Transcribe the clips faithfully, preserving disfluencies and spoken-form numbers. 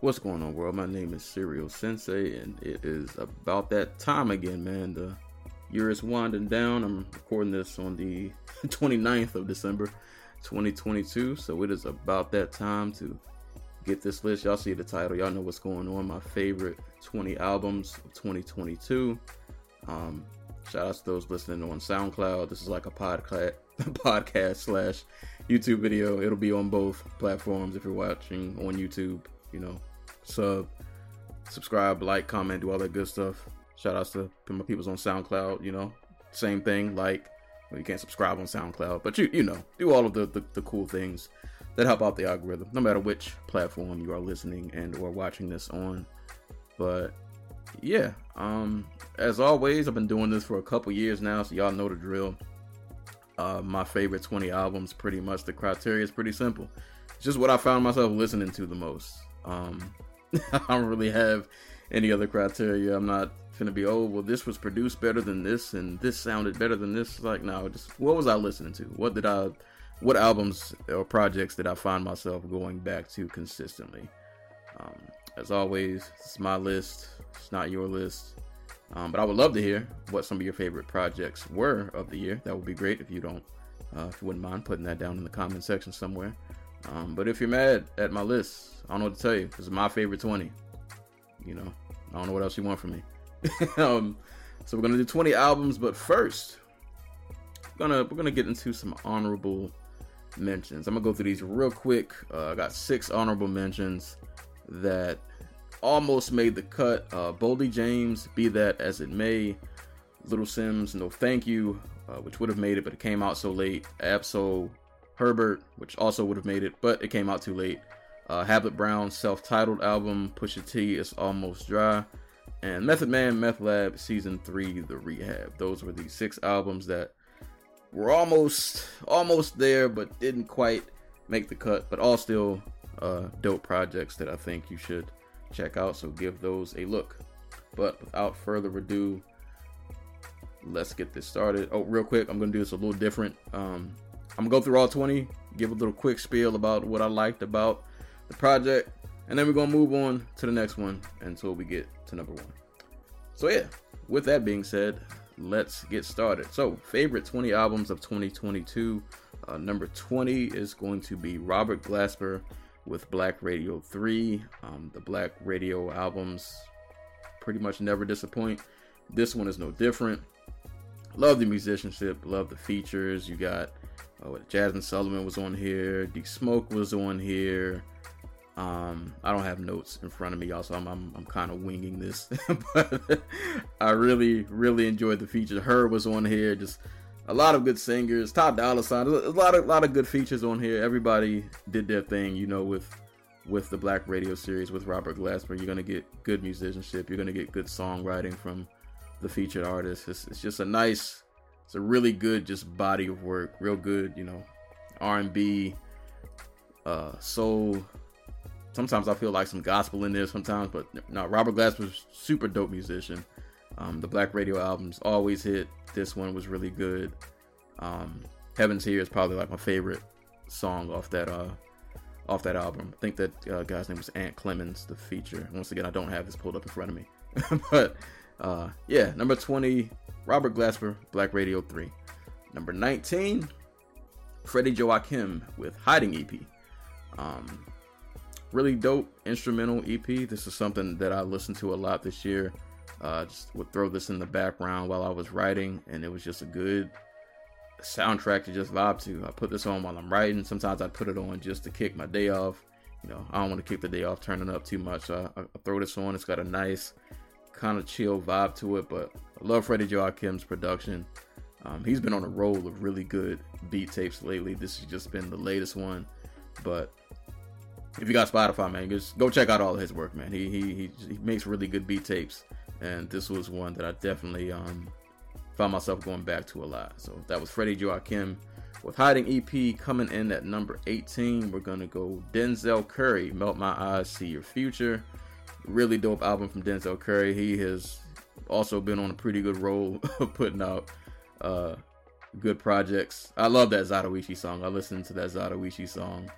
What's going on, world? My name is Serial Sensei, and it is about that time again, man. The year is winding down. I'm recording this on the twenty-ninth of December, twenty twenty-two, so it is about that time to get this list. Y'all see the title. Y'all know what's going on. My favorite twenty albums of twenty twenty-two. Um, shout out to those listening on SoundCloud. This is like a podcast, podcast slash YouTube video. It'll be on both platforms if you're watching on YouTube. You know, sub, subscribe, like, comment, do all that good stuff. Shout outs to my peoples on SoundCloud, you know, same thing, like, well, you can't subscribe on SoundCloud, but you you know, do all of the, the, the cool things that help out the algorithm, no matter which platform you are listening and or watching this on. But yeah, um, as always, I've been doing this for a couple years now, so y'all know the drill. Uh, my favorite twenty albums, pretty much the criteria is pretty simple. It's just what I found myself listening to the most. Um, I don't really have any other criteria. I'm not gonna be, oh, well, this was produced better than this, and this sounded better than this. Like, no, just what was I listening to? What did I, what albums or projects did I find myself going back to consistently? Um, as always, it's my list. It's not your list. Um, but I would love to hear what some of your favorite projects were of the year. That would be great if you don't, uh, if you wouldn't mind putting that down in the comment section somewhere. Um, but if you're mad at my list, I don't know what to tell you. This is my favorite twenty. You know, I don't know what else you want from me. um, so we're gonna do twenty albums, but first, we're gonna we're gonna get into some honorable mentions. I'm gonna go through these real quick. Uh, I got six honorable mentions that almost made the cut. Uh, Boldy James, Be That As It May, Little Sims, No Thank You, uh, which would have made it, but it came out so late. Absol Herbert, which also would have made it, but it came out too late. Uh, Hablet Brown, self-titled album, Pusha T, It's Almost Dry, and Method Man, Meth Lab, Season three, The Rehab. Those were the six albums that were almost, almost there, but didn't quite make the cut, but all still uh, dope projects that I think you should check out, so give those a look. But without further ado, let's get this started. Oh, real quick, I'm going to do this a little different. Um... I'm going to go through all twenty, give a little quick spiel about what I liked about the project, and then we're going to move on to the next one until we get to number one. So yeah, with that being said, let's get started. So, favorite twenty albums of twenty twenty-two, uh, number twenty is going to be Robert Glasper with Black Radio three. Um, the Black Radio albums pretty much never disappoint. This one is no different. Love the musicianship, love the features. You got Oh, Jasmine Sullivan was on here. D Smoke was on here. Um, I don't have notes in front of me, y'all, so I'm I'm, I'm kind of winging this. But I really, really enjoyed the feature. Her was on here. Just a lot of good singers. Top Dollar Sign. A lot of, lot of good features on here. Everybody did their thing, you know, with with the Black Radio series with Robert Glasper. You're gonna get good musicianship. You're gonna get good songwriting from the featured artists. It's, it's just a nice. It's a really good, just body of work, real good, you know, R and B, uh, soul. Sometimes I feel like some gospel in there sometimes, but no, Robert Glasper's super dope musician. Um, the Black Radio albums always hit. This one was really good. Um, Heaven's Here is probably like my favorite song off that, uh, off that album. I think that uh, guy's name was Ant Clemens, the feature. Once again, I don't have this pulled up in front of me, but uh, yeah, number twenty. Robert Glasper, Black Radio three. Number nineteen, Freddie Joachim with Hiding E P. Um, really dope instrumental E P. This is something that I listened to a lot this year. Uh, just would throw this in the background while I was writing, and it was just a good soundtrack to just vibe to. I put this on while I'm writing. Sometimes I put it on just to kick my day off. You know, I don't want to kick the day off turning up too much. So I, I throw this on. It's got a nice kind of chill vibe to it, but I love Freddie Joachim's production. Um, he's been on a roll of really good beat tapes lately. This has just been the latest one, but if you got Spotify, man, just go check out all of his work, man. He he he, he makes really good beat tapes, and this was one that I definitely um, found myself going back to a lot. So that was Freddie Joachim with Hiding E P. Coming in at number eighteen, we're gonna go Denzel Curry, Melt My Eyes, See Your Future. Really dope album from Denzel Curry. He has also been on a pretty good roll of putting out uh, good projects. I love that Zatoishi song. I listen to that Zatoishi song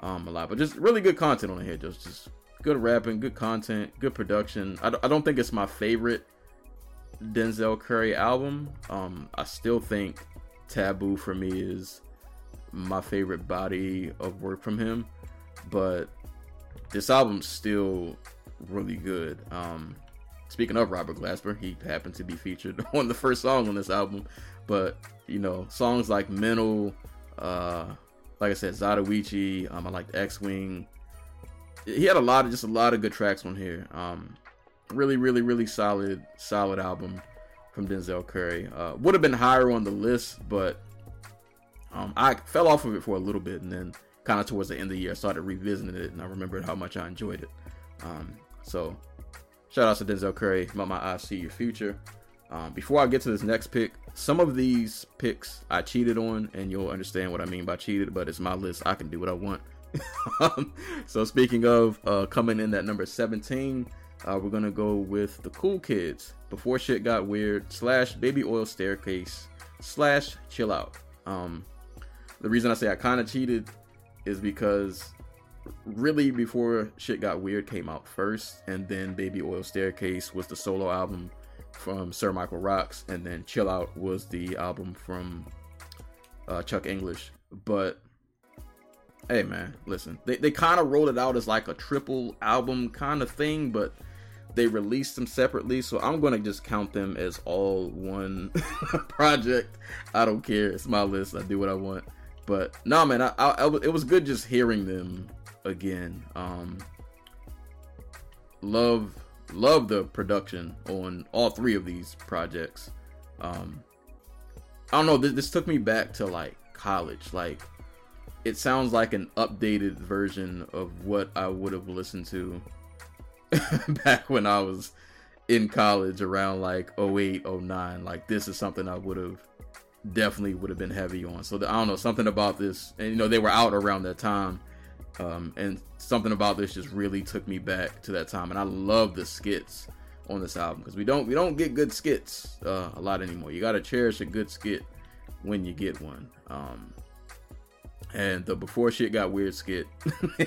um, a lot. But just really good content on here. Just, just good rapping, good content, good production. I, d- I don't think it's my favorite Denzel Curry album. Um, I still think Taboo for me is my favorite body of work from him, but this album's still really good. Um, speaking of Robert Glasper, he happened to be featured on the first song on this album, but you know, songs like Mental, uh, like I said, Zatoishi, um, I liked X-Wing. He had a lot of, just a lot of good tracks on here. Um, really, really, really solid, solid album from Denzel Curry. Uh, would have been higher on the list, but um, I fell off of it for a little bit, and then kind of towards the end of the year, I started revisiting it, and I remembered how much I enjoyed it. Um, so shout out to Denzel Curry, my, my I See Your Future. Um, before I get to this next pick, some of these picks I cheated on, and you'll understand what I mean by cheated, but it's my list. I can do what I want. um, so speaking of uh, coming in at number seventeen, uh, we're going to go with the Cool Kids, Before Shit Got Weird, slash Baby Oil Staircase, slash Chill Out. Um, the reason I say I kind of cheated is because really Before Shit Got Weird came out first, and then Baby Oil Staircase was the solo album from Sir Michael Rocks, and then Chill Out was the album from uh, Chuck English. But hey man, listen, they, they kind of rolled it out as like a triple album kind of thing, but they released them separately, so I'm gonna just count them as all one project. I don't care, it's my list, I do what I want. But no, nah, man, I, I, I it was good just hearing them again. Um, love love the production on all three of these projects. Um, I don't know, this, this took me back to like college. Like, it sounds like an updated version of what I would have listened to back when I was in college around like oh eight, oh nine. Like, this is something I would have definitely would have been heavy on. So the, I don't know, something about this, and you know, they were out around that time, um, and something about this just really took me back to that time. And I love the skits on this album, because we don't we don't get good skits uh, a lot anymore. You gotta cherish a good skit when you get one. Um, and the Before Shit Got Weird skit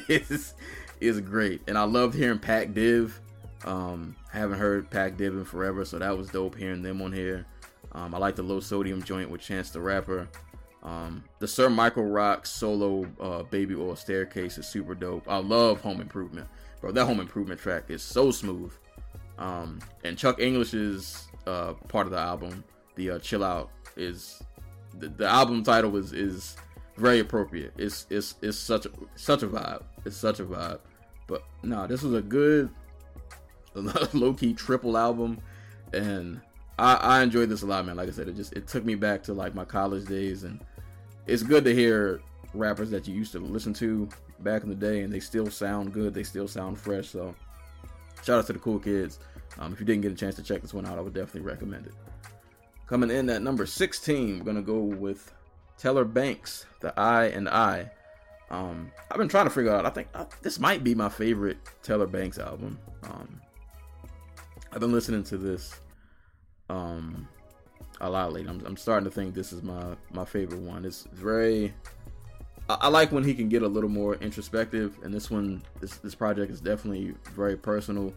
is is great, and I loved hearing Pac-Div. Um, I haven't heard Pac-Div in forever, so that was dope hearing them on here. Um, I like the Low Sodium joint with Chance the Rapper. Um, the Sir Michael Rocks solo uh, Baby Oil Staircase is super dope. I love Home Improvement. Bro, that Home Improvement track is so smooth. Um, and Chuck English's uh, part of the album, the uh, Chill Out, is... The, the album title is, is very appropriate. It's it's it's such a, such a vibe. It's such a vibe. But nah, this was a good low-key triple album, and... I, I enjoyed this a lot, man. Like I said, it just it took me back to like my college days, and it's good to hear rappers that you used to listen to back in the day, and they still sound good. They still sound fresh. So shout out to the Cool Kids. Um, if you didn't get a chance to check this one out, I would definitely recommend it. Coming in at number sixteen, we're gonna go with Teller Banks, The I and I. Um, I've been trying to figure out. I think I, this might be my favorite Teller Banks album. Um, I've been listening to this um a lot later. I'm, I'm starting to think this is my my favorite one. It's very I, I like when he can get a little more introspective, and this one this this project is definitely very personal,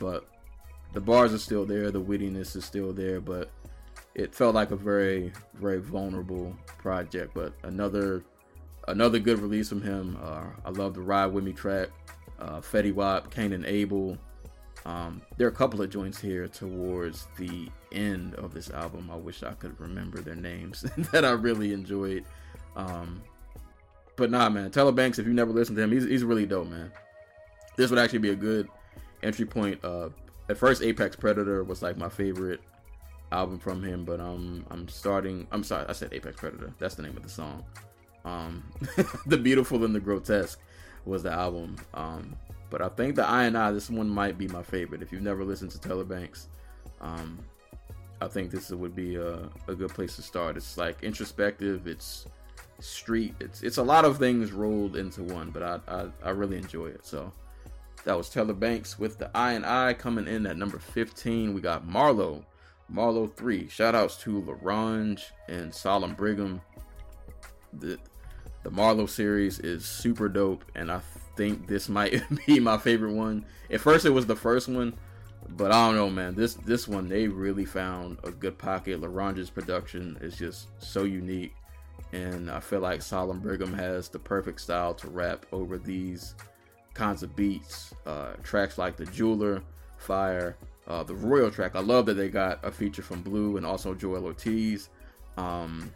but the bars are still there, the wittiness is still there, but it felt like a very very vulnerable project. But another another good release from him. uh I love the Ride With Me track, uh Fetty Wap, Cain and Abel. Um, there are a couple of joints here towards the end of this album. I wish I could remember their names that I really enjoyed. Um, but nah, man, Teller Banks, if you never listened to him, he's, he's really dope, man. This would actually be a good entry point. Uh, at first, Apex Predator was like my favorite album from him, but um, I'm starting, I'm sorry, I said Apex Predator. That's the name of the song. Um, The Beautiful and the Grotesque was the album. Um, But I think The I and I, this one might be my favorite. If you've never listened to Teller Banks, um, I think this would be a, a good place to start. It's like introspective, it's street, it's it's a lot of things rolled into one, but I I, I really enjoy it. So that was Teller Banks with The I and I. Coming in at number fifteen, we got Marlowe, Marlowe three. Shout outs to LaRange and Solemn Brigham. The, the Marlowe series is super dope, and I think this might be my favorite one. At first it was the first one, but I don't know, man. This this one, they really found a good pocket. LaRonja's production is just so unique, and I feel like Solemn Brigham has the perfect style to rap over these kinds of beats. Uh, tracks like The Jeweler, Fire, uh, the Royal track. I love that they got a feature from Blue and also Joel Ortiz. Um,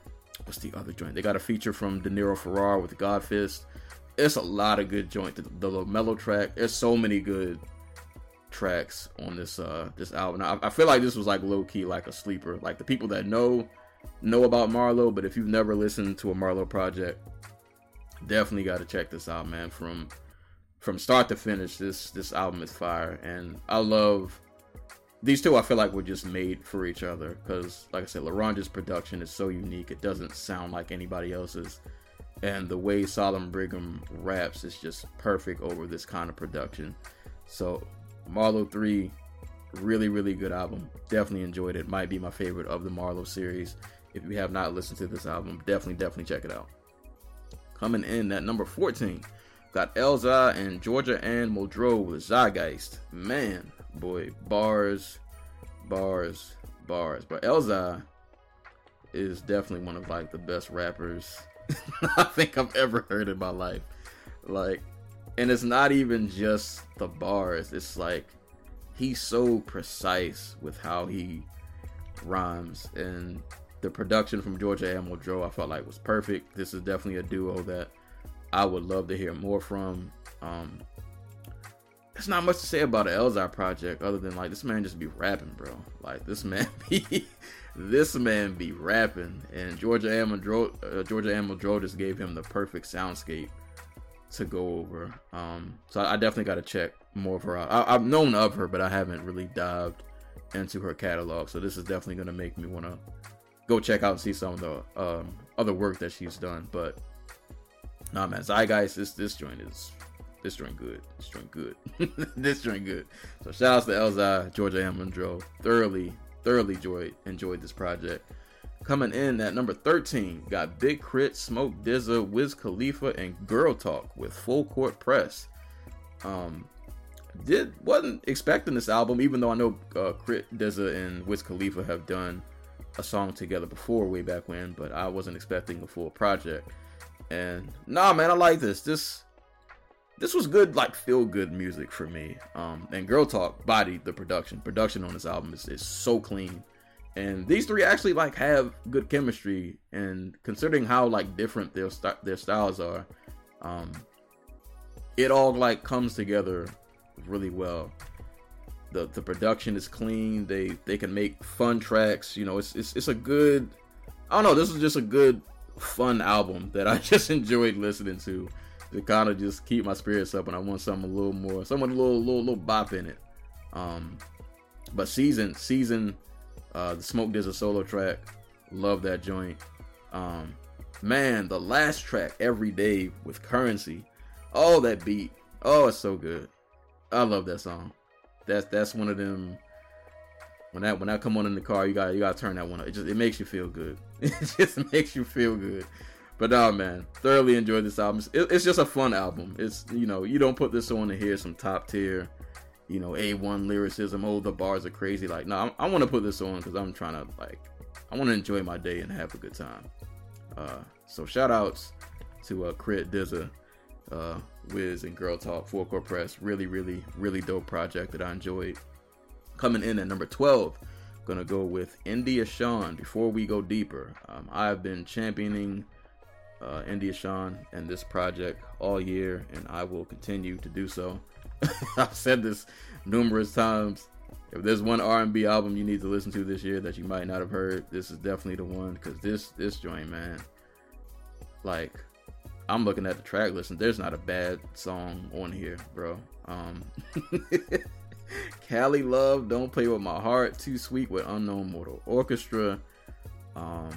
what's the other joint? They got a feature from De Niro Ferrar with Godfist. It's a lot of good joint. The, the LaMelo track. There's so many good tracks on this uh this album. Now, I, I feel like this was like low key like a sleeper. Like the people that know know about Marlowe, but if you've never listened to a Marlowe project, definitely got to check this out, man. From from start to finish, this this album is fire, and I love these two. I feel like were just made for each other because, like I said, LaRonja's production is so unique. It doesn't sound like anybody else's, and the way Solemn Brigham raps is just perfect over this kind of production. So Marlowe three, really really good album. Definitely enjoyed it. Might be my favorite of the Marlowe series. If you have not listened to this album, definitely definitely check it out. Coming in at number fourteen, got Elzhi and Georgia Anne Muldrow with Zeitgeist. Man, boy, bars, bars, bars. But Elzhi is definitely one of like the best rappers I think I've ever heard in my life. Like, and it's not even just the bars. It's like he's so precise with how he rhymes. And the production from Georgia Anne Muldrow I felt like was perfect. This is definitely a duo that I would love to hear more from. Um, there's not much to say about the Elzhi project other than like this man just be rapping, bro. Like this man be this man be rapping. And Georgia Anne Muldrow, uh, Georgia Anne Muldrow just gave him the perfect soundscape to go over. Um, so I definitely got to check more of her out. I, I've known of her, but I haven't really dived into her catalog. So this is definitely going to make me want to go check out and see some of the um, other work that she's done. But nah, man, Zeitgeist, this this joint is this joint good. This joint good. This joint good. So shout outs to Elzhi, Georgia Anne Muldrow. Thoroughly, thoroughly enjoyed enjoyed this project. Coming in at number thirteen, got Big K R I T, Smoke D Z A, Wiz Khalifa, and Girl Talk with Full Court Press. Um, did wasn't expecting this album, even though I know uh, K R I T, D Z A, and Wiz Khalifa have done a song together before way back when, but I wasn't expecting a full project. And nah, man, I like this. This this was good, like feel good music for me. Um, and Girl Talk bodied the production. Production on this album is, is so clean. And these three actually like have good chemistry, and considering how like different their st- their styles are, um, it all like comes together really well. The the production is clean. They they can make fun tracks. You know, it's it's it's a good. I don't know. This is just a good fun album that I just enjoyed listening to. To kind of just keep my spirits up, and I want something a little more, something a little little little bop in it. Um, but season season. Uh, the Smoke D Z A solo track, love that joint. Um, man, the last track, Every Day with Currency, oh that beat, oh it's so good. I love that song. That's that's one of them. When that when I come on in the car, you got you got to turn that one up. It just it makes you feel good. It just makes you feel good. But nah, man, thoroughly enjoyed this album. It, it's just a fun album. It's you know you don't put this on to hear some top tier, you know, A one lyricism, oh the bars are crazy. Like no, nah, I, I want to put this on because I'm trying to like I want to enjoy my day and have a good time. Uh so shout outs to uh K R I T, D Z A, uh Wiz, and Girl Talk. Full Court Press, really really really dope project that I enjoyed. Coming in at number twelve, gonna go with India Sean, Before We Go Deeper. um I've been championing uh India Sean and this project all year, and I will continue to do so. I've said this numerous times. If there's one R and B album you need to listen to this year that you might not have heard, this is definitely the one, because this this joint, man, like I'm looking at the track list and there's not a bad song on here, bro. Um Cali Love, Don't Play With My Heart, Too Sweet with Unknown Mortal Orchestra, um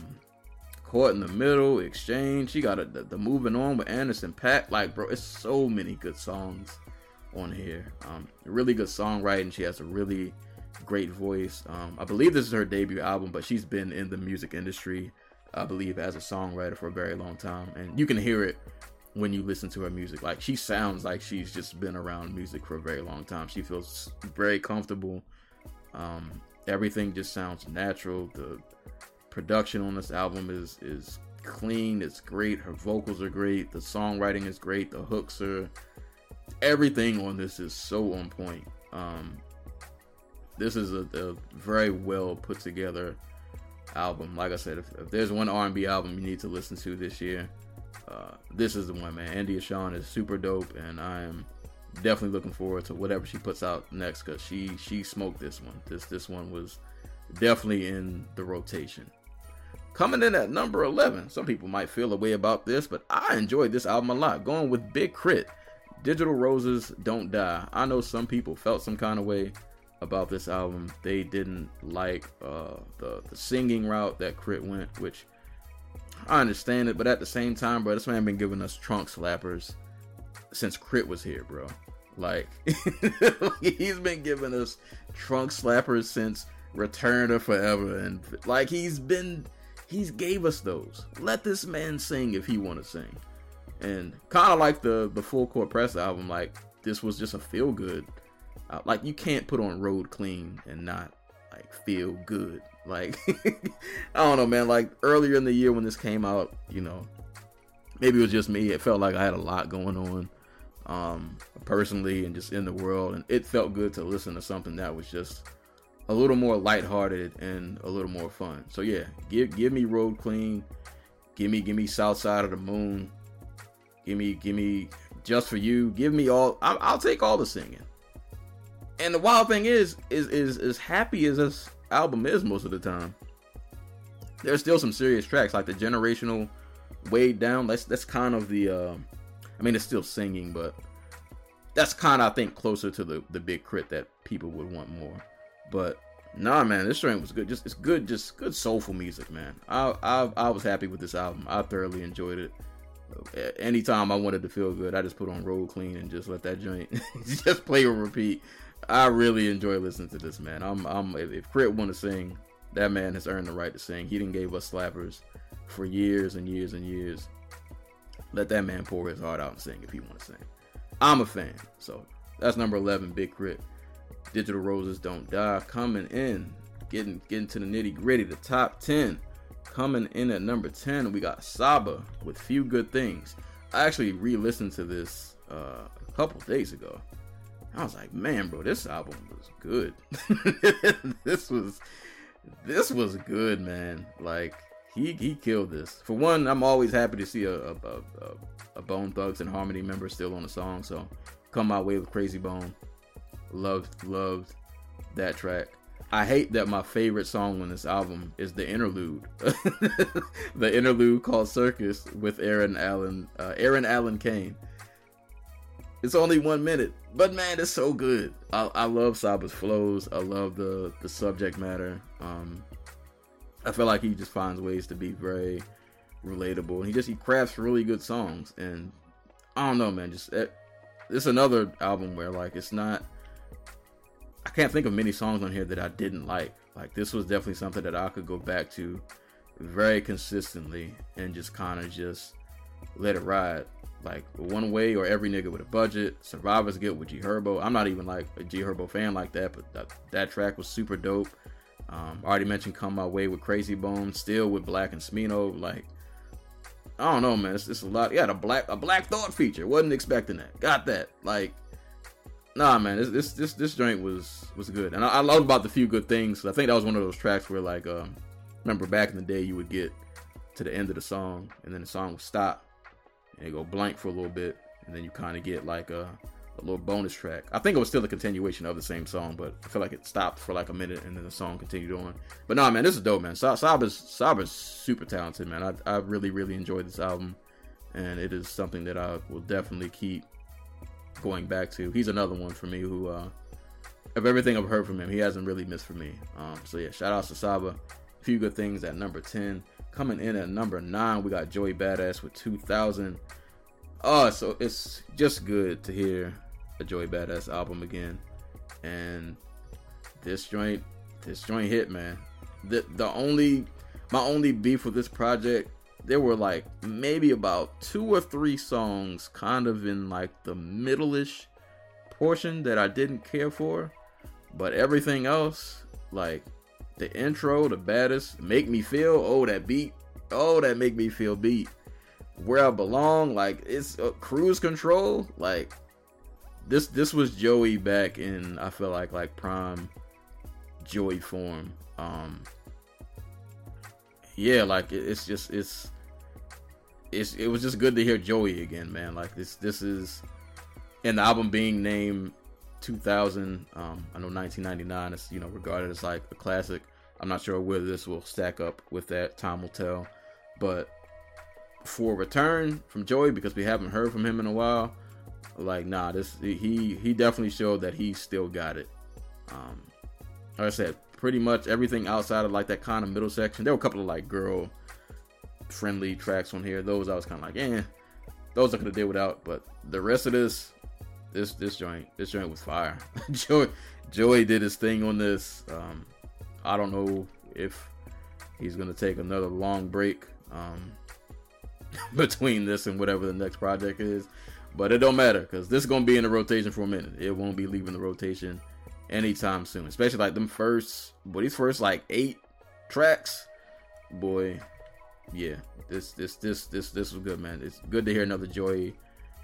Caught in the Middle, Exchange, she got a, the, the Moving On with Anderson Paak. Like bro, it's so many good songs on here. Um really good songwriting. She has a really great voice. um I believe this is her debut album, but she's been in the music industry I believe as a songwriter for a very long time, and you can hear it when you listen to her music. Like, she sounds like she's just been around music for a very long time. She feels very comfortable. Um, everything just sounds natural. The production on this album is is clean. It's great. Her vocals are great. The songwriting is great. The hooks are... Everything on this is so on point. Um, this is a, a very well put together album. Like I said, if, if there's one R and B album you need to listen to this year, uh, this is the one, man. India Sean is super dope, and I am definitely looking forward to whatever she puts out next, because she she smoked this one. This this one was definitely in the rotation. Coming in at number eleven, some people might feel a way about this, but I enjoyed this album a lot. Going with Big K R I T, Digital Roses Don't Die. I know some people felt some kind of way about this album. They didn't like uh, the, the singing route that K R I T went, which I understand it, but at the same time, bro, this man been giving us trunk slappers since K R I T was here, bro. Like, he's been giving us trunk slappers since Return to Forever, and like, he's been, he's gave us those. Let this man sing if he want to sing. And kind of like the, the Full Court Press album, like, this was just a feel-good. Uh, like, you can't put on Road Clean and not, like, feel good. Like, I don't know, man. Like, earlier in the year when this came out, you know, maybe it was just me. It felt like I had a lot going on um, personally and just in the world. And it felt good to listen to something that was just a little more lighthearted and a little more fun. So, yeah, give give me Road Clean. Give me, give me South Side of the Moon. Give me, give me, Just For You. Give me all. I'll, I'll take all the singing. And the wild thing is, is, is as happy as this album is most of the time, there's still some serious tracks, like the Generational Weighed Down. That's that's kind of the. Uh, I mean, it's still singing, but that's kind of, I think, closer to the the Big K R I T that people would want more. But nah, man, this track was good. Just it's good, just good soulful music, man. I I I was happy with this album. I thoroughly enjoyed it. Anytime I wanted to feel good, I just put on Road Clean and just let that joint just play or repeat. I really enjoy listening to this, man. I'm, I'm. If K R I T want to sing, that man has earned the right to sing. He done gave us slappers for years and years and years. Let that man pour his heart out and sing if he want to sing. I'm a fan. So that's number eleven, Big K R I T, Digital Roses Don't Die. Coming in, getting getting to the nitty gritty, the top ten. Coming in at number ten, we got Saba with Few Good Things. I actually re-listened to this uh, a couple days ago. I was like, man, bro, this album was good. this was, this was good, man. Like, he he killed this. For one, I'm always happy to see a a, a, a Bone Thugs and Harmony member still on the song. So, Come My Way with Crazy Bone. Loved, loved that track. I hate that my favorite song on this album is the interlude. The interlude called Circus with Aaron Allen, uh, Aaron Allen Kane. It's only one minute, but man, it's so good. I, I love Saba's flows. I love the, the subject matter. Um, I feel like he just finds ways to be very relatable. He just, he crafts really good songs, and I don't know, man, just, it, it's another album where, like, it's not, I can't think of many songs on here that I didn't like. Like, this was definitely something that I could go back to very consistently and just kind of just let it ride. Like, One Way or Every Nigga With a Budget, Survivor's Guilt with G Herbo. I'm not even like a G Herbo fan like that, but that, that track was super dope. Um, already mentioned Come My Way with Crazy Bone, still with Black and Smino. Like, I don't know, man. It's, it's a lot. Yeah, the black a Black Thought feature. Wasn't expecting that. Got that. Like, nah, man, this this this, this joint was, was good. And I, I loved about the Few Good Things. I think that was one of those tracks where, like, um, remember back in the day, you would get to the end of the song, and then the song would stop, and it go blank for a little bit, and then you kind of get, like, a, a little bonus track. I think it was still a continuation of the same song, but I feel like it stopped for, like, a minute, and then the song continued on. But nah, man, this is dope, man. Saba's, Saba's super talented, man. I, I really, really enjoyed this album, and it is something that I will definitely keep going back to. He's another one for me who, uh, of everything I've heard from him, he hasn't really missed for me. Um, so yeah, shout out to Saba. Few Good Things at number ten. Coming in at number nine, we got Joey Badass with two thousand. Oh, so it's just good to hear a Joey Badass album again. And this joint, this joint hit, man. The the only, my only beef with this project there were like maybe about two or three songs kind of in like the middle-ish portion that I didn't care for, but everything else, like the intro, the baddest, Make Me Feel, oh that beat, oh that Make Me Feel beat, Where I Belong, like it's uh, Cruise Control, like this this was Joey back in, I feel like like prime Joey form. Um yeah, like it, it's just it's it's it was just good to hear Joey again, man. Like this this is, and the album being named two thousand, um I know nineteen ninety-nine is, you know, regarded as like a classic. I'm not sure whether this will stack up with that, time will tell, but for a return from Joey, because we haven't heard from him in a while, like nah, this he he definitely showed that he still got it. Um like I said, pretty much everything outside of like that kind of middle section, there were a couple of like girl friendly tracks on here, those I was kind of like, eh, those I could have did without, but the rest of this this this joint this joint was fire. Joey Joey did his thing on this. um I don't know if he's gonna take another long break um between this and whatever the next project is, but it don't matter because this is gonna be in the rotation for a minute. It won't be leaving the rotation anytime soon, especially like them first, but these first like eight tracks, boy. Yeah, this this this this this was good, man. It's good to hear another Joey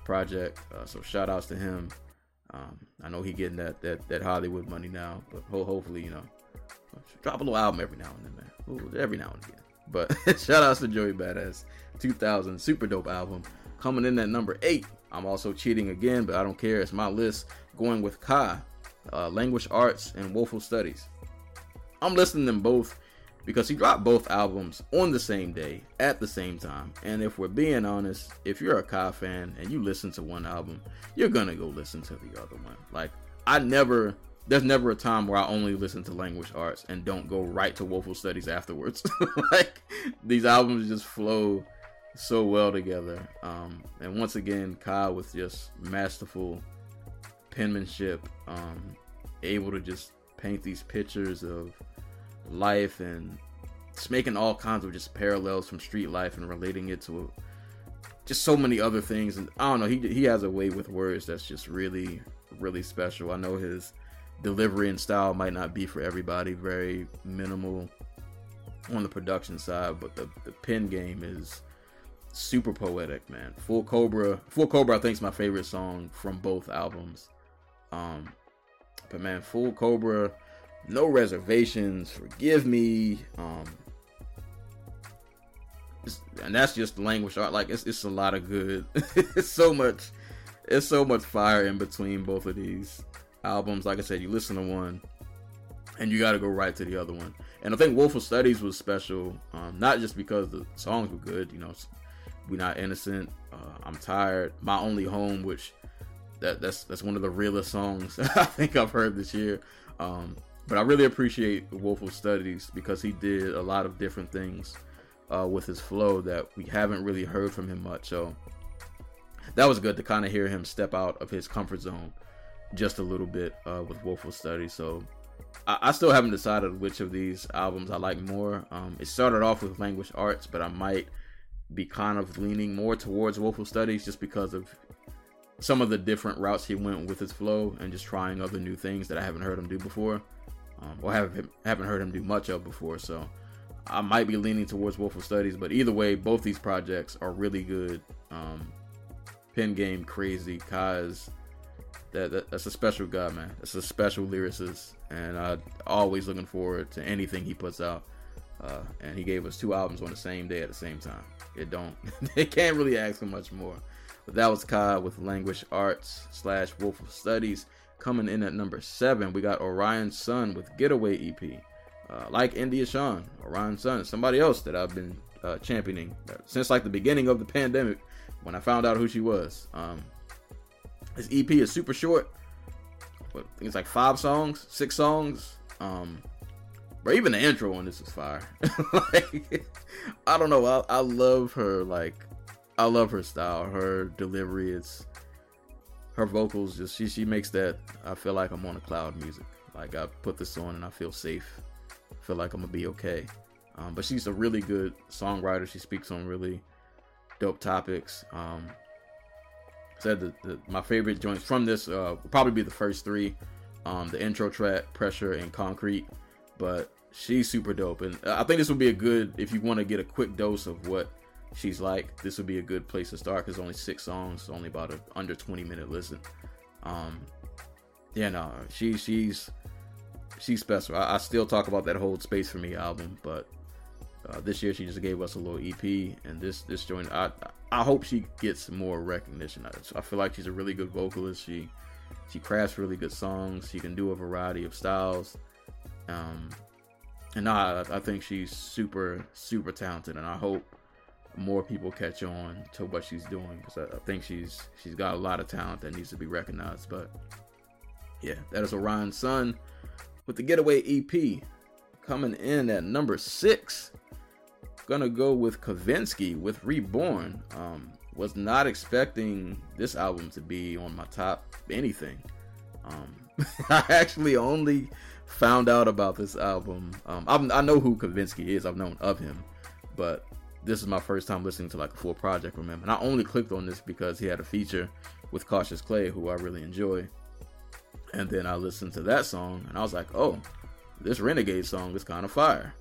project, uh, so shout outs to him. um I know he getting that that that Hollywood money now, but ho- hopefully, you know, drop a little album every now and then, man. Ooh, every now and again. But shout outs to Joey Badass, two thousand, super dope album, coming in at number eight. I'm also cheating again, but I don't care, it's my list. Going with Kai, uh, Language Arts and Woeful Studies. I'm listing them both because he dropped both albums on the same day at the same time, and if we're being honest, if you're a Kai fan and you listen to one album, you're gonna go listen to the other one. Like I never there's never a time where I only listen to Language Arts and don't go right to Woeful Studies afterwards. Like these albums just flow so well together. Um and once again, Kai with just masterful penmanship, um able to just paint these pictures of life and just making all kinds of just parallels from street life and relating it to just so many other things. And I don't know, he he has a way with words that's just really, really special. I know his delivery and style might not be for everybody, very minimal on the production side, but the, the pen game is super poetic, man. Full Cobra, Full Cobra I think is my favorite song from both albums. Um, but man, Full Cobra, No Reservations, Forgive Me, um, and that's just Language Art. Like it's it's a lot of good. It's so much, it's so much fire in between both of these albums. Like I said, you listen to one and you got to go right to the other one. And I think Woeful Studies was special, um not just because the songs were good, you know, We're Not Innocent, uh I'm Tired, My Only Home, which that that's that's one of the realest songs I think I've heard this year. Um but I really appreciate Woeful Studies because he did a lot of different things uh with his flow that we haven't really heard from him much, so that was good to kind of hear him step out of his comfort zone just a little bit uh with Woeful Studies. So I, I still haven't decided which of these albums I like more. Um it started off with Language Arts, but I might be kind of leaning more towards Woeful Studies just because of some of the different routes he went with his flow and just trying other new things that I haven't heard him do before, um or haven't haven't heard him do much of before. So I might be leaning towards Woeful Studies, but either way, both these projects are really good. Um pen game crazy. Kai's That, that that's a special guy, man. That's a special lyricist, and I always looking forward to anything he puts out. Uh, and he gave us two albums on the same day at the same time. It don't, they can't really ask for much more. But that was Kai with Language Arts slash Woeful Studies. Coming in at number seven, we got Orion Sun with Getaway E P. Uh, like India Sean, Orion Sun is somebody else that I've been uh, championing since like the beginning of the pandemic when I found out who she was. Um, This E P is super short. What, I think it's like five songs, six songs. Um, but even the intro on this is fire. Like, I don't know. I, I love her. Like, I love her style, her delivery. It's her vocals. Just she she makes that. I feel like I'm on a cloud music. Like I put this on and I feel safe. I feel like I'm gonna be okay. Um, but she's a really good songwriter. She speaks on really dope topics. Um, said the, the, my favorite joints from this uh, will probably be the first three, um, the intro track, Pressure, and Concrete. But she's super dope, and I think this would be a good, if you want to get a quick dose of what she's like, this would be a good place to start, because only six songs, only about a under twenty minute listen. Um, yeah, no, she she's she's special. I, I still talk about that Hold Space for Me album, but uh, this year she just gave us a little E P, and this this joint, I I hope she gets more recognition. I, I feel like she's a really good vocalist. She she crafts really good songs. She can do a variety of styles. Um, and I I think she's super super talented, and I hope more people catch on to what she's doing, because I, I think she's she's got a lot of talent that needs to be recognized. But yeah, that is Orion Sun with the Getaway E P. Coming in at number six, gonna go with Kavinsky with Reborn. Um, was not expecting this album to be on my top anything. Um, I actually only found out about this album. Um, I'm, I know who Kavinsky is. I've known of him, but this is my first time listening to like a full project from him. And I only clicked on this because he had a feature with Cautious Clay, who I really enjoy. And then I listened to that song and I was like, oh, this Renegade song is kind of fire.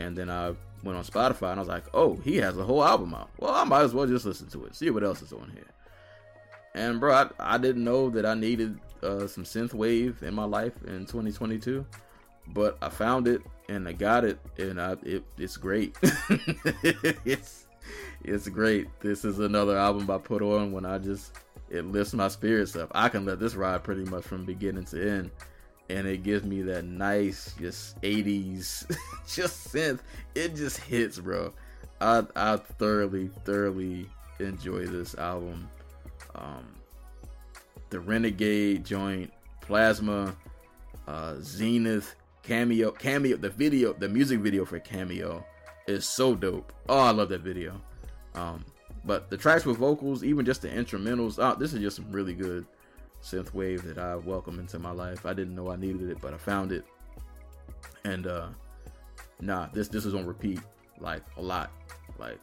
And then I went on Spotify and I was like, oh, he has a whole album out. Well, I might as well just listen to it, see what else is on here. And bro, I, I didn't know that I needed uh, some synthwave in my life in twenty twenty-two, but I found it and I got it, and I, it, it's great. it's it's great. This is another album I put on when I just, it lifts my spirits up. I can let this ride pretty much from beginning to end, and it gives me that nice, just eighties, just synth. It just hits, bro. I I thoroughly, thoroughly enjoy this album. Um, the Renegade joint, Plasma, uh, Zenith, Cameo, Cameo, the video, the music video for Cameo is so dope. Oh, I love that video. Um, but the tracks with vocals, even just the instrumentals, oh, this is just some really good synthwave that I welcome into my life. I didn't know I needed it, but I found it. And, uh, nah, this, this is on repeat, like a lot. Like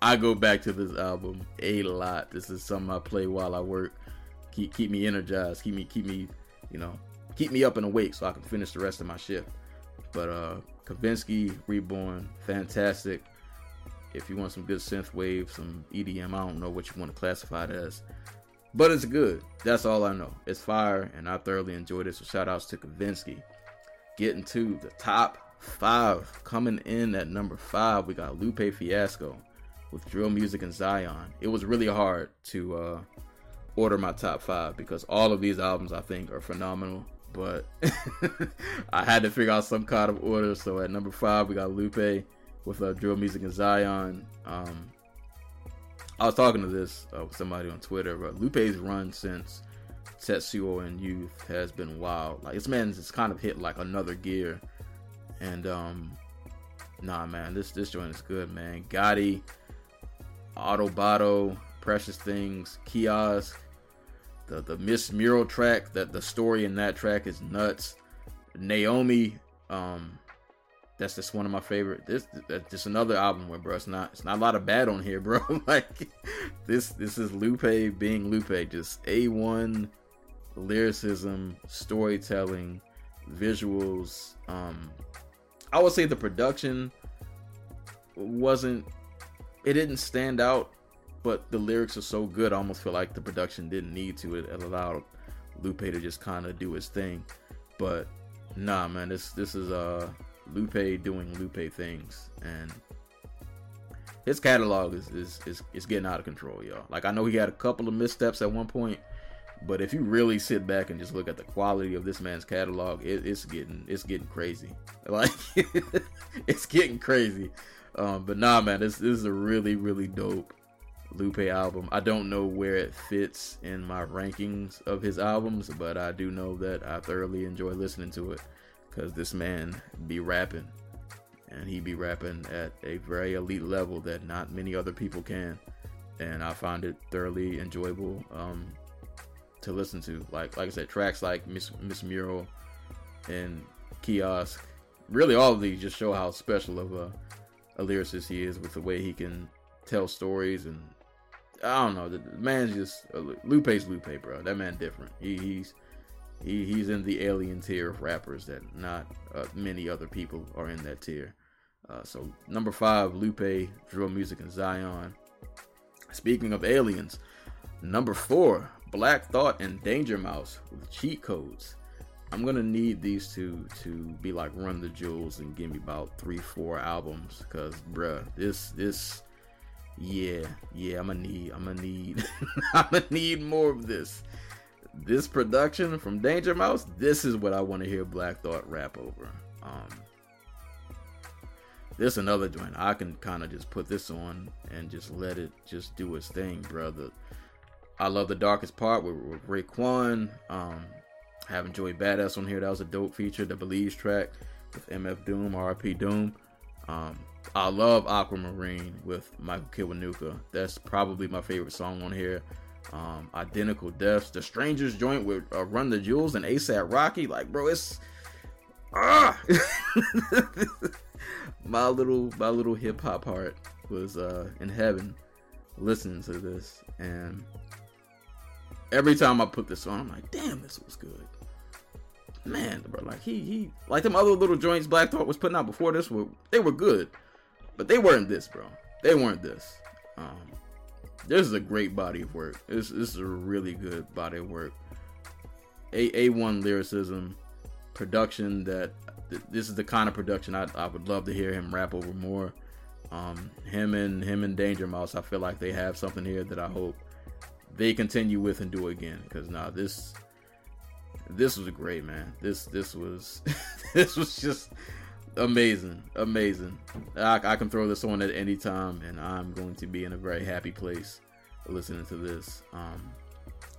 I go back to this album a lot. This is something I play while I work. Keep keep me energized. Keep me keep me, you know, keep me up and awake so I can finish the rest of my shift. But uh, Kavinsky Reborn, fantastic. If you want some good synthwave, some E D M, I don't know what you want to classify it as, but it's good. That's all I know. It's fire, and I thoroughly enjoyed it. So shout outs to Kavinsky. Getting to the top five. Coming in at number five, we got Lupe Fiasco with Drill Music and Zion. It was really hard to uh order my top five because all of these albums I think are phenomenal, but I had to figure out some kind of order. So at number five we got Lupe with uh, Drill Music and Zion. um I was talking to this uh, with somebody on Twitter, but Lupe's run since Tetsuo and Youth has been wild. Like, this man's it's kind of hit like another gear. And um nah man, this this joint is good, man. Gotti, Autobotto, Precious Things, Kiosk, the the Miss Mural track, that the story in that track is nuts. Naomi, um that's just one of my favorite. This that's just another album where bro, it's not it's not a lot of bad on here, bro. Like this this is Lupe being Lupe, just A one lyricism, storytelling, visuals. um I would say the production wasn't, it didn't stand out, but the lyrics are so good. I almost feel like the production didn't need to. It, it allowed Lupe to just kind of do his thing. But nah, man, this this is uh, Lupe doing Lupe things, and his catalog is is is, is getting out of control, y'all. Like, I know he had a couple of missteps at one point, but if you really sit back and just look at the quality of this man's catalog, it, it's getting it's getting crazy. Like it's getting crazy. Um, but nah, man, this this is a really really dope Lupe album. I don't know where it fits in my rankings of his albums, but I do know that I thoroughly enjoy listening to it because this man be rapping, and he be rapping at a very elite level that not many other people can, and I find it thoroughly enjoyable. Um, to listen to, like like I said, tracks like Miss Miss Mural and Kiosk, really all of these just show how special of a, a lyricist he is, with the way he can tell stories. And I don't know, the, the man's just uh, Lupe's Lupe, bro. That man different. He, he's he, he's in the alien tier of rappers that not uh, many other people are in that tier. Uh, so number five, Lupe, Drill Music and Zion. Speaking of aliens, number four, Black Thought and Danger Mouse with Cheat Codes. I'm gonna need these two to be like Run the Jewels and give me about three, four albums, because bruh, this this yeah, yeah, I'm gonna need, I'm gonna need, I'm gonna need more of this. This production from Danger Mouse, this is what I want to hear Black Thought rap over. Um, this another joint I can kind of just put this on and just let it just do its thing, brother. I love The Darkest Part with, with Raekwon. Um, having Joey Badass on here, that was a dope feature. The Belize track with M F Doom, R I P Doom. Um, I love Aquamarine with Michael Kiwanuka. That's probably my favorite song on here. Um, Identical Deaths, The Strangers joint with uh, Run the Jewels and ASAP Rocky. Like, bro, it's ah, my little my little hip hop heart was uh, in heaven listening to this, and every time I put this on, I'm like, damn, this was good, man, bro. Like he, he, like them other little joints Black Thought was putting out before this were, they were good, but they weren't this, bro. They weren't this. Um, this is a great body of work. This, this is a really good body of work. A A1 lyricism, production that th- this is the kind of production I I would love to hear him rap over more. Um, him and him and Danger Mouse, I feel like they have something here that I hope they continue with and do again, because nah, this this was great, man. This this was this was just amazing, amazing. I, I can throw this on at any time, and I'm going to be in a very happy place listening to this. Um,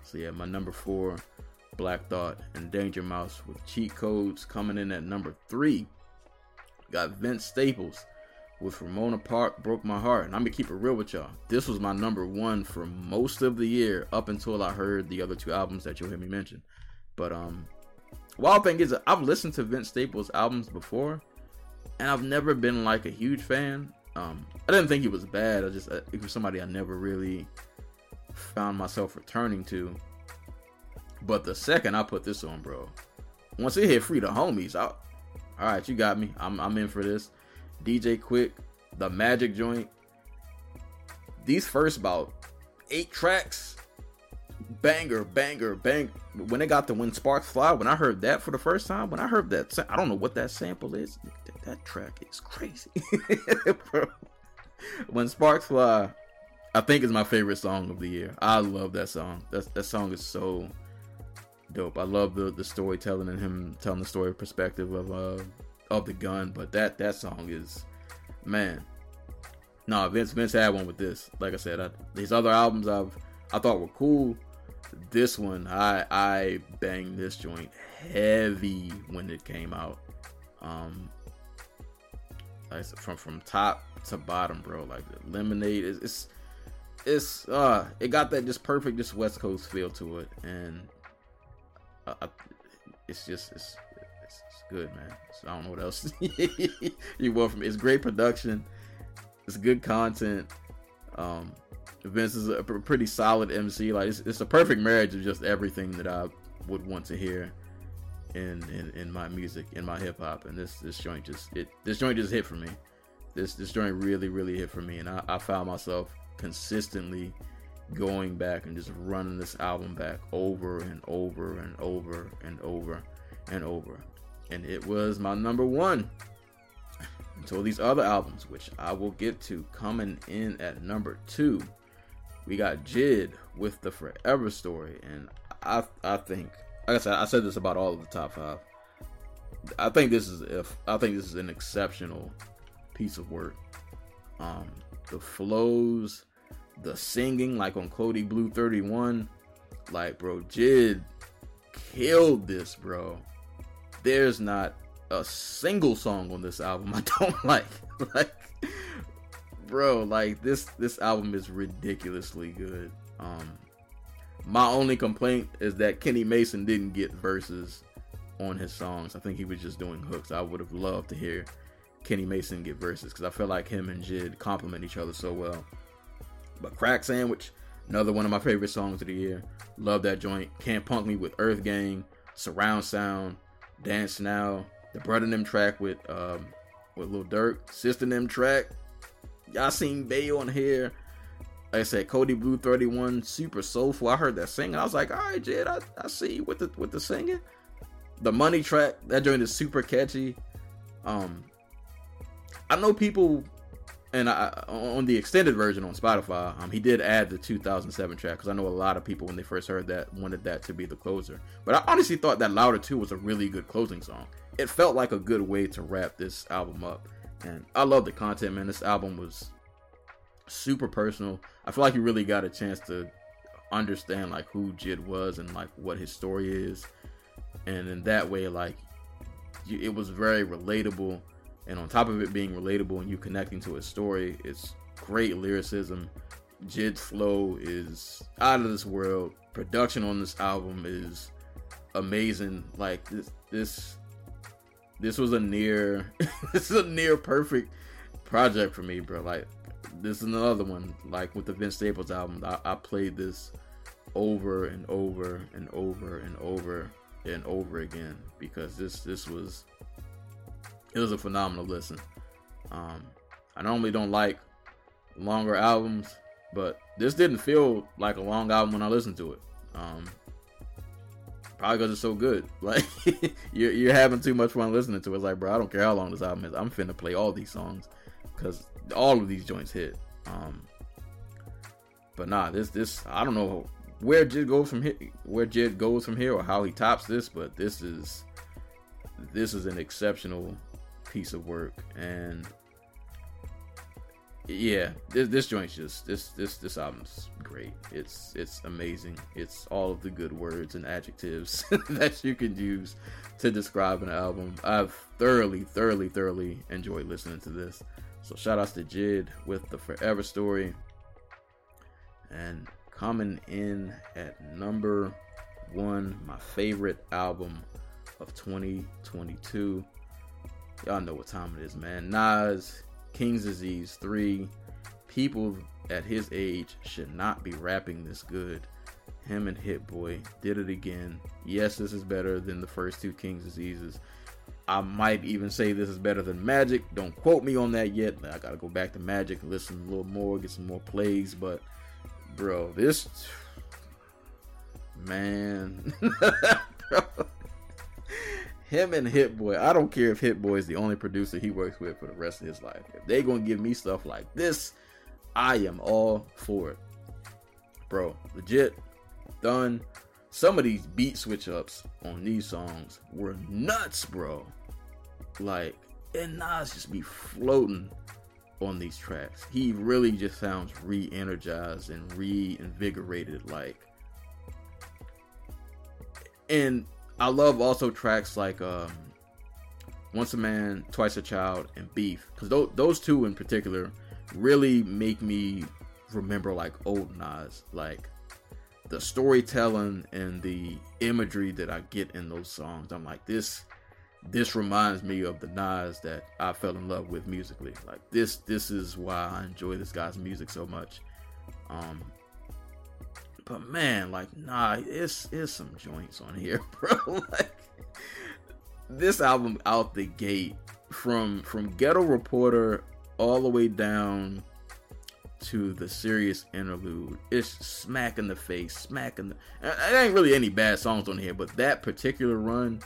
so yeah, my number four, Black Thought and Danger Mouse with Cheat Codes. Coming in at number three, got Vince Staples with Ramona Park, Broke My Heart. And I'm gonna keep it real with y'all, this was my number one for most of the year, up until I heard the other two albums that you'll hear me mention. But um, wild thing is, I've listened to Vince Staples' albums before, and I've never been like a huge fan. Um, I didn't think he was bad. I just, it was somebody I never really found myself returning to. But the second I put this on, bro, once it hit Free the Homies, I, all right, you got me. I'm I'm in for this. D J Quick, the Magic joint. These first about eight tracks, banger, banger, bang. When it got to When Sparks Fly, when I heard that for the first time, when I heard that, I don't know what that sample is. That, that track is crazy. Bro. When Sparks Fly, I think is my favorite song of the year. I love that song. That that song is so dope. I love the the storytelling and him telling the story perspective of uh. of the gun, but that that song is, man, no nah, Vince Vince had one with this. Like I said, I, these other albums I've I thought were cool. This one, I I banged this joint heavy when it came out. Um, like I said, from from top to bottom, bro. Like the Lemonade is it's it's uh it got that just perfect just West Coast feel to it, and I, I, it's just it's. It's good, man. So I don't know what else you want from it. It's great production. It's good content. Um, Vince is a p- pretty solid M C. Like it's, it's a perfect marriage of just everything that I would want to hear in in, in my music, in my hip hop. And this this joint just it this joint just hit for me. This this joint really really hit for me, and I, I found myself consistently going back and just running this album back over and over and over and over and over. And it was my number one until these other albums, which I will get to. Coming in at number two, we got Jid with The Forever Story. And I I think, like I said, I said this about all of the top five. I think this is if I think this is an exceptional piece of work. Um, the flows, the singing, like on Cody Blue thirty-one, like bro, Jid killed this, bro. There's not a single song on this album I don't like. Like, bro, like this this album is ridiculously good. Um, my only complaint is that Kenny Mason didn't get verses on his songs. I think he was just doing hooks. I would have loved to hear Kenny Mason get verses, because I feel like him and Jid complement each other so well. But Crack Sandwich, another one of my favorite songs of the year. Love that joint. Can't Punk Me with Earth Gang, Surround Sound, Dance Now, the Brother Them track with um with Lil Durk, Sister Them track, y'all seen Bay on here. Like I said, Cody Blue thirty-one, super soulful. I heard that singing. I was like, all right, Jid, I, I see you with the with the singing. The Money track, that joint is super catchy. Um, I know people, and I, on the extended version on Spotify, um, he did add the two thousand seven track, because I know a lot of people when they first heard that wanted that to be the closer. But I honestly thought that Louder two was a really good closing song. It felt like a good way to wrap this album up. And I love the content, man. This album was super personal. I feel like you really got a chance to understand like who Jid was and like what his story is. And in that way, like, it was very relatable. And on top of it being relatable and you connecting to his story, it's great lyricism. Jid's flow is out of this world. Production on this album is amazing. Like this, this, this was a near, this is a near perfect project for me, bro. Like this is another one. Like with the Vince Staples album, I, I played this over and over and over and over and over again because this, this was. It was a phenomenal listen. Um, I normally don't like longer albums, but this didn't feel like a long album when I listened to it. Um, probably because it's so good. Like you're, you're having too much fun listening to it. It's like, bro, I don't care how long this album is. I'm finna play all these songs because all of these joints hit. Um, but nah, this this I don't know where Jid goes from here, where Jid goes from here, or how he tops this, but this is this is an exceptional piece of work. And yeah, this, this joint's just this this this album's great. It's it's amazing. It's all of the good words and adjectives that you can use to describe an album. I've thoroughly, thoroughly, thoroughly enjoyed listening to this. So shout outs to Jid with the Forever Story. And coming in at number one, my favorite album of twenty twenty-two. Y'all know what time it is, man. Nas, King's Disease three. People at his age should not be rapping this good. Him and Hit Boy did it again. Yes, this is better than the first two King's Diseases. I might even say this is better than Magic. Don't quote me on that yet. I gotta go back to Magic, listen a little more, get some more plays. But, bro, this... Man. Bro. Him and Hit Boy, I don't care if Hit Boy is the only producer he works with for the rest of his life. If they gonna give me stuff like this, I am all for it. Bro, legit, done. Some of these beat switch-ups on these songs were nuts, bro. Like, and Nas just be floating on these tracks. He really just sounds re-energized and reinvigorated, like. And I love also tracks like um, Once a Man, Twice a Child, and Beef. Because th- those two in particular really make me remember like old Nas. Like the storytelling and the imagery that I get in those songs. I'm like, this this reminds me of the Nas that I fell in love with musically. Like this this is why I enjoy this guy's music so much. Um But man, like, nah, it's, it's some joints on here, bro. Like, this album out the gate, from from Ghetto Reporter all the way down to the Serious Interlude, it's smack in the face, smack in the... There ain't really any bad songs on here, but that particular run,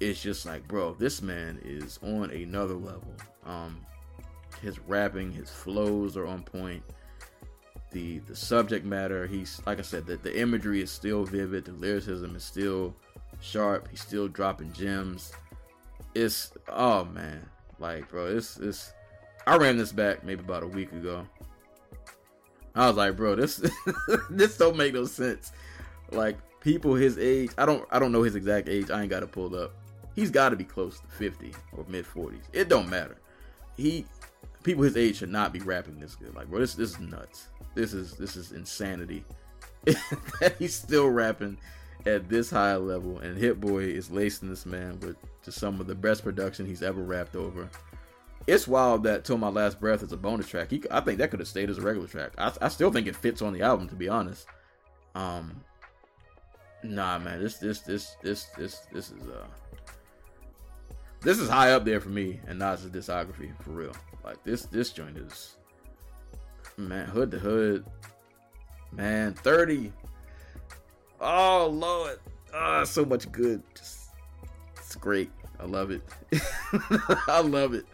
it's just like, bro, this man is on another level. Um, his rapping, his flows are on point. The, the subject matter, he's like I said, that the imagery is still vivid, the lyricism is still sharp, he's still dropping gems. It's oh man, like bro, it's it's I ran this back maybe about a week ago. I was like, bro, this this don't make no sense. Like people his age, I don't I don't know his exact age, I ain't got it pulled up. He's got to be close to fifty or mid forties. It don't matter. He People his age should not be rapping this good. Like, bro, this this is nuts. This is this is insanity that he's still rapping at this high level, and Hit Boy is lacing this man with just some of the best production he's ever rapped over. It's wild that Till My Last Breath is a bonus track. He, I think that could have stayed as a regular track. I, I still think it fits on the album, to be honest. Um, nah, man, this, this, this, this, this, this is uh, this is high up there for me, and Nas' discography for real. Like this, this joint is, man, hood to hood, man, thirty. Oh Lord, ah, oh, so much good. Just, it's great. I love it. I love it.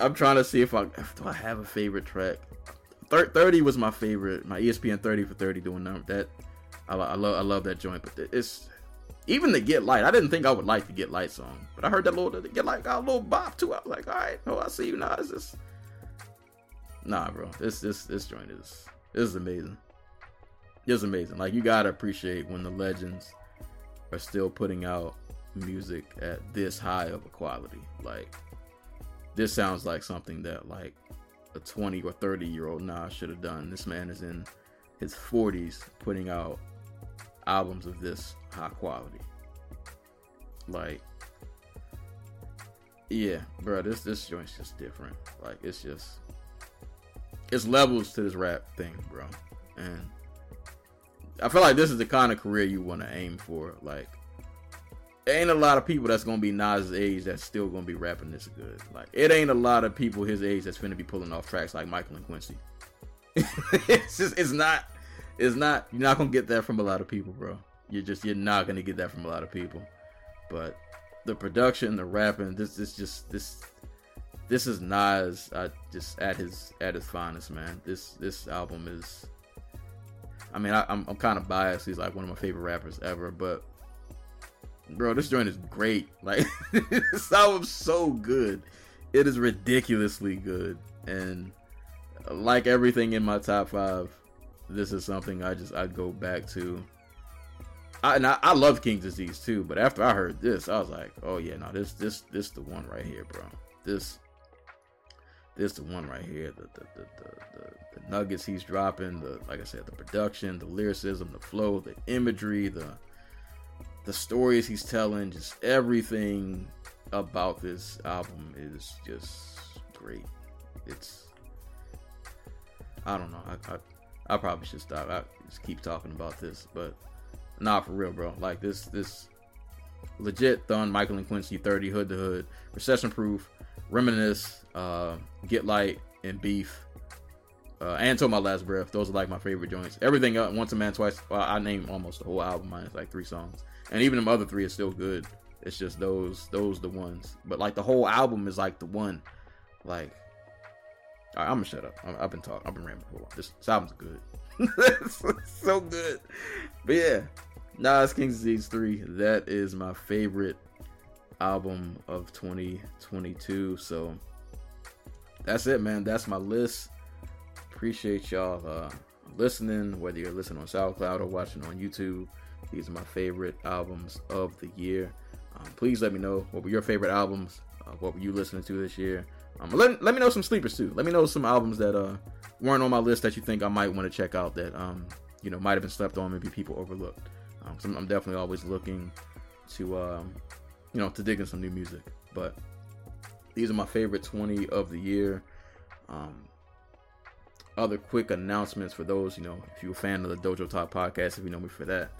I'm trying to see if I do I have a favorite track. thirty was my favorite. My E S P N thirty for thirty doing that. I, I love I love that joint. But it's even the Get Light. I didn't think I would like the Get Light song, but I heard that little the Get Light got a little bop too. I was like, all right, oh I see you now. Is this? Nah, bro. This this this joint is this is amazing. This is amazing. Like you gotta appreciate when the legends are still putting out music at this high of a quality. Like this sounds like something that like a twenty or thirty year old Nas should have done. This man is in his forties putting out albums of this high quality. Like, yeah, bro, this this joint's just different. Like it's just it's levels to this rap thing, bro. And I feel like this is the kind of career you want to aim for. Like there ain't a lot of people that's gonna be Nas' age that's still gonna be rapping this good. Like it ain't a lot of people his age that's finna be pulling off tracks like Michael and Quincy. it's just it's not it's not you're not gonna get that from a lot of people, bro. You're just you're not gonna get that from a lot of people. But the production, the rapping, this is just this this is Nas I just at his at his finest, man. This this album is I mean I, I'm I'm kind of biased. He's like one of my favorite rappers ever, but bro, this joint is great. Like this album's so good. It is ridiculously good. And like everything in my top five, this is something I just I go back to. I and I, I love King's Disease too, but after I heard this, I was like, oh yeah, no, this this this the one right here, bro. This this the one right here. The the the the, the, the nuggets he's dropping, the like I said, the production, the lyricism, the flow, the imagery, the The stories he's telling, just everything about this album is just great. It's, I don't know, I I, I probably should stop. I just keep talking about this, but nah, for real, bro. Like this, this legit Thun, Michael and Quincy, thirty, Hood to Hood, Recession Proof, Reminisce, uh, Get Light, and Beef, uh, and Till My Last Breath. Those are like my favorite joints. Everything else, Once a Man, Twice. Well, I named almost the whole album. Mine is like three songs. And even them other three are still good. It's just those, those the ones. But like the whole album is like the one. Like, all right, I'm gonna shut up. I'm, I've been talking. I've been rambling for a while. This, this album's good. It's so good. But yeah, Nas King's Disease three. That is my favorite album of twenty twenty-two. So that's it, man. That's my list. Appreciate y'all uh, listening, whether you're listening on SoundCloud or watching on YouTube. These are my favorite albums of the year. Um, please let me know what were your favorite albums. Uh, what were you listening to this year? Um, let, let me know some sleepers too. Let me know some albums that uh, weren't on my list that you think I might want to check out that um, you know might have been slept on, maybe people overlooked. Um, so I'm, I'm definitely always looking to um, you know to dig in some new music. But these are my favorite twenty of the year. Um, other quick announcements for those you know if you're a fan of the Dojo Talk podcast, if you know me for that.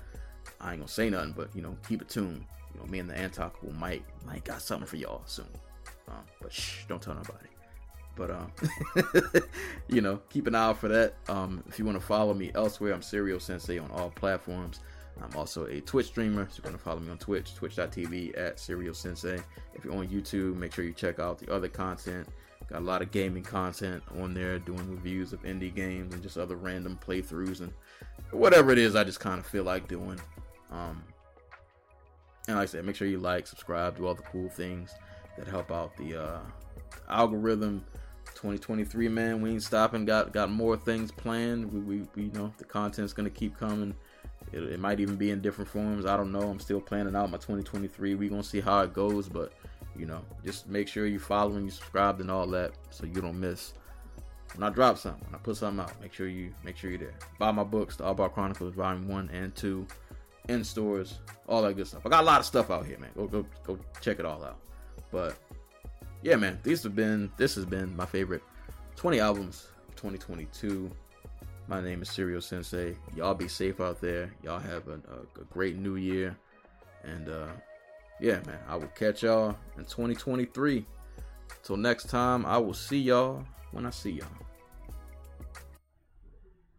I ain't gonna say nothing, but you know, keep it tuned. You know, me and the Antoc will might might got something for y'all soon. Um, but shh, don't tell nobody. But um, you know, keep an eye out for that. Um, if you want to follow me elsewhere, I'm Serial Sensei on all platforms. I'm also a Twitch streamer, so you're gonna follow me on Twitch, twitch dot t v at Serial Sensei. If you're on YouTube, make sure you check out the other content. Got a lot of gaming content on there, doing reviews of indie games and just other random playthroughs and whatever it is I just kind of feel like doing. Um, and like I said, make sure you like, subscribe, do all the cool things that help out the uh, algorithm. twenty twenty-three, man, we ain't stopping. Got got more things planned. We, we, we you know, the content's gonna keep coming. It, it might even be in different forms. I don't know. I'm still planning out my twenty twenty-three. We gonna see how it goes, but you know, just make sure you follow and you subscribe and all that, so you don't miss when I drop something. When I put something out, make sure you make sure you're there. Buy my books, The All About Chronicles, Volume One and Two. in stores, all that good stuff. I got a lot of stuff out here, man. Go go go check it all out. But yeah, man, these have been this has been my favorite twenty albums of twenty twenty-two. My name is Serial Sensei. Y'all be safe out there. Y'all have a, a, a great new year. And uh, yeah, man, I will catch y'all in twenty twenty-three. Till next time, I will see y'all when I see y'all.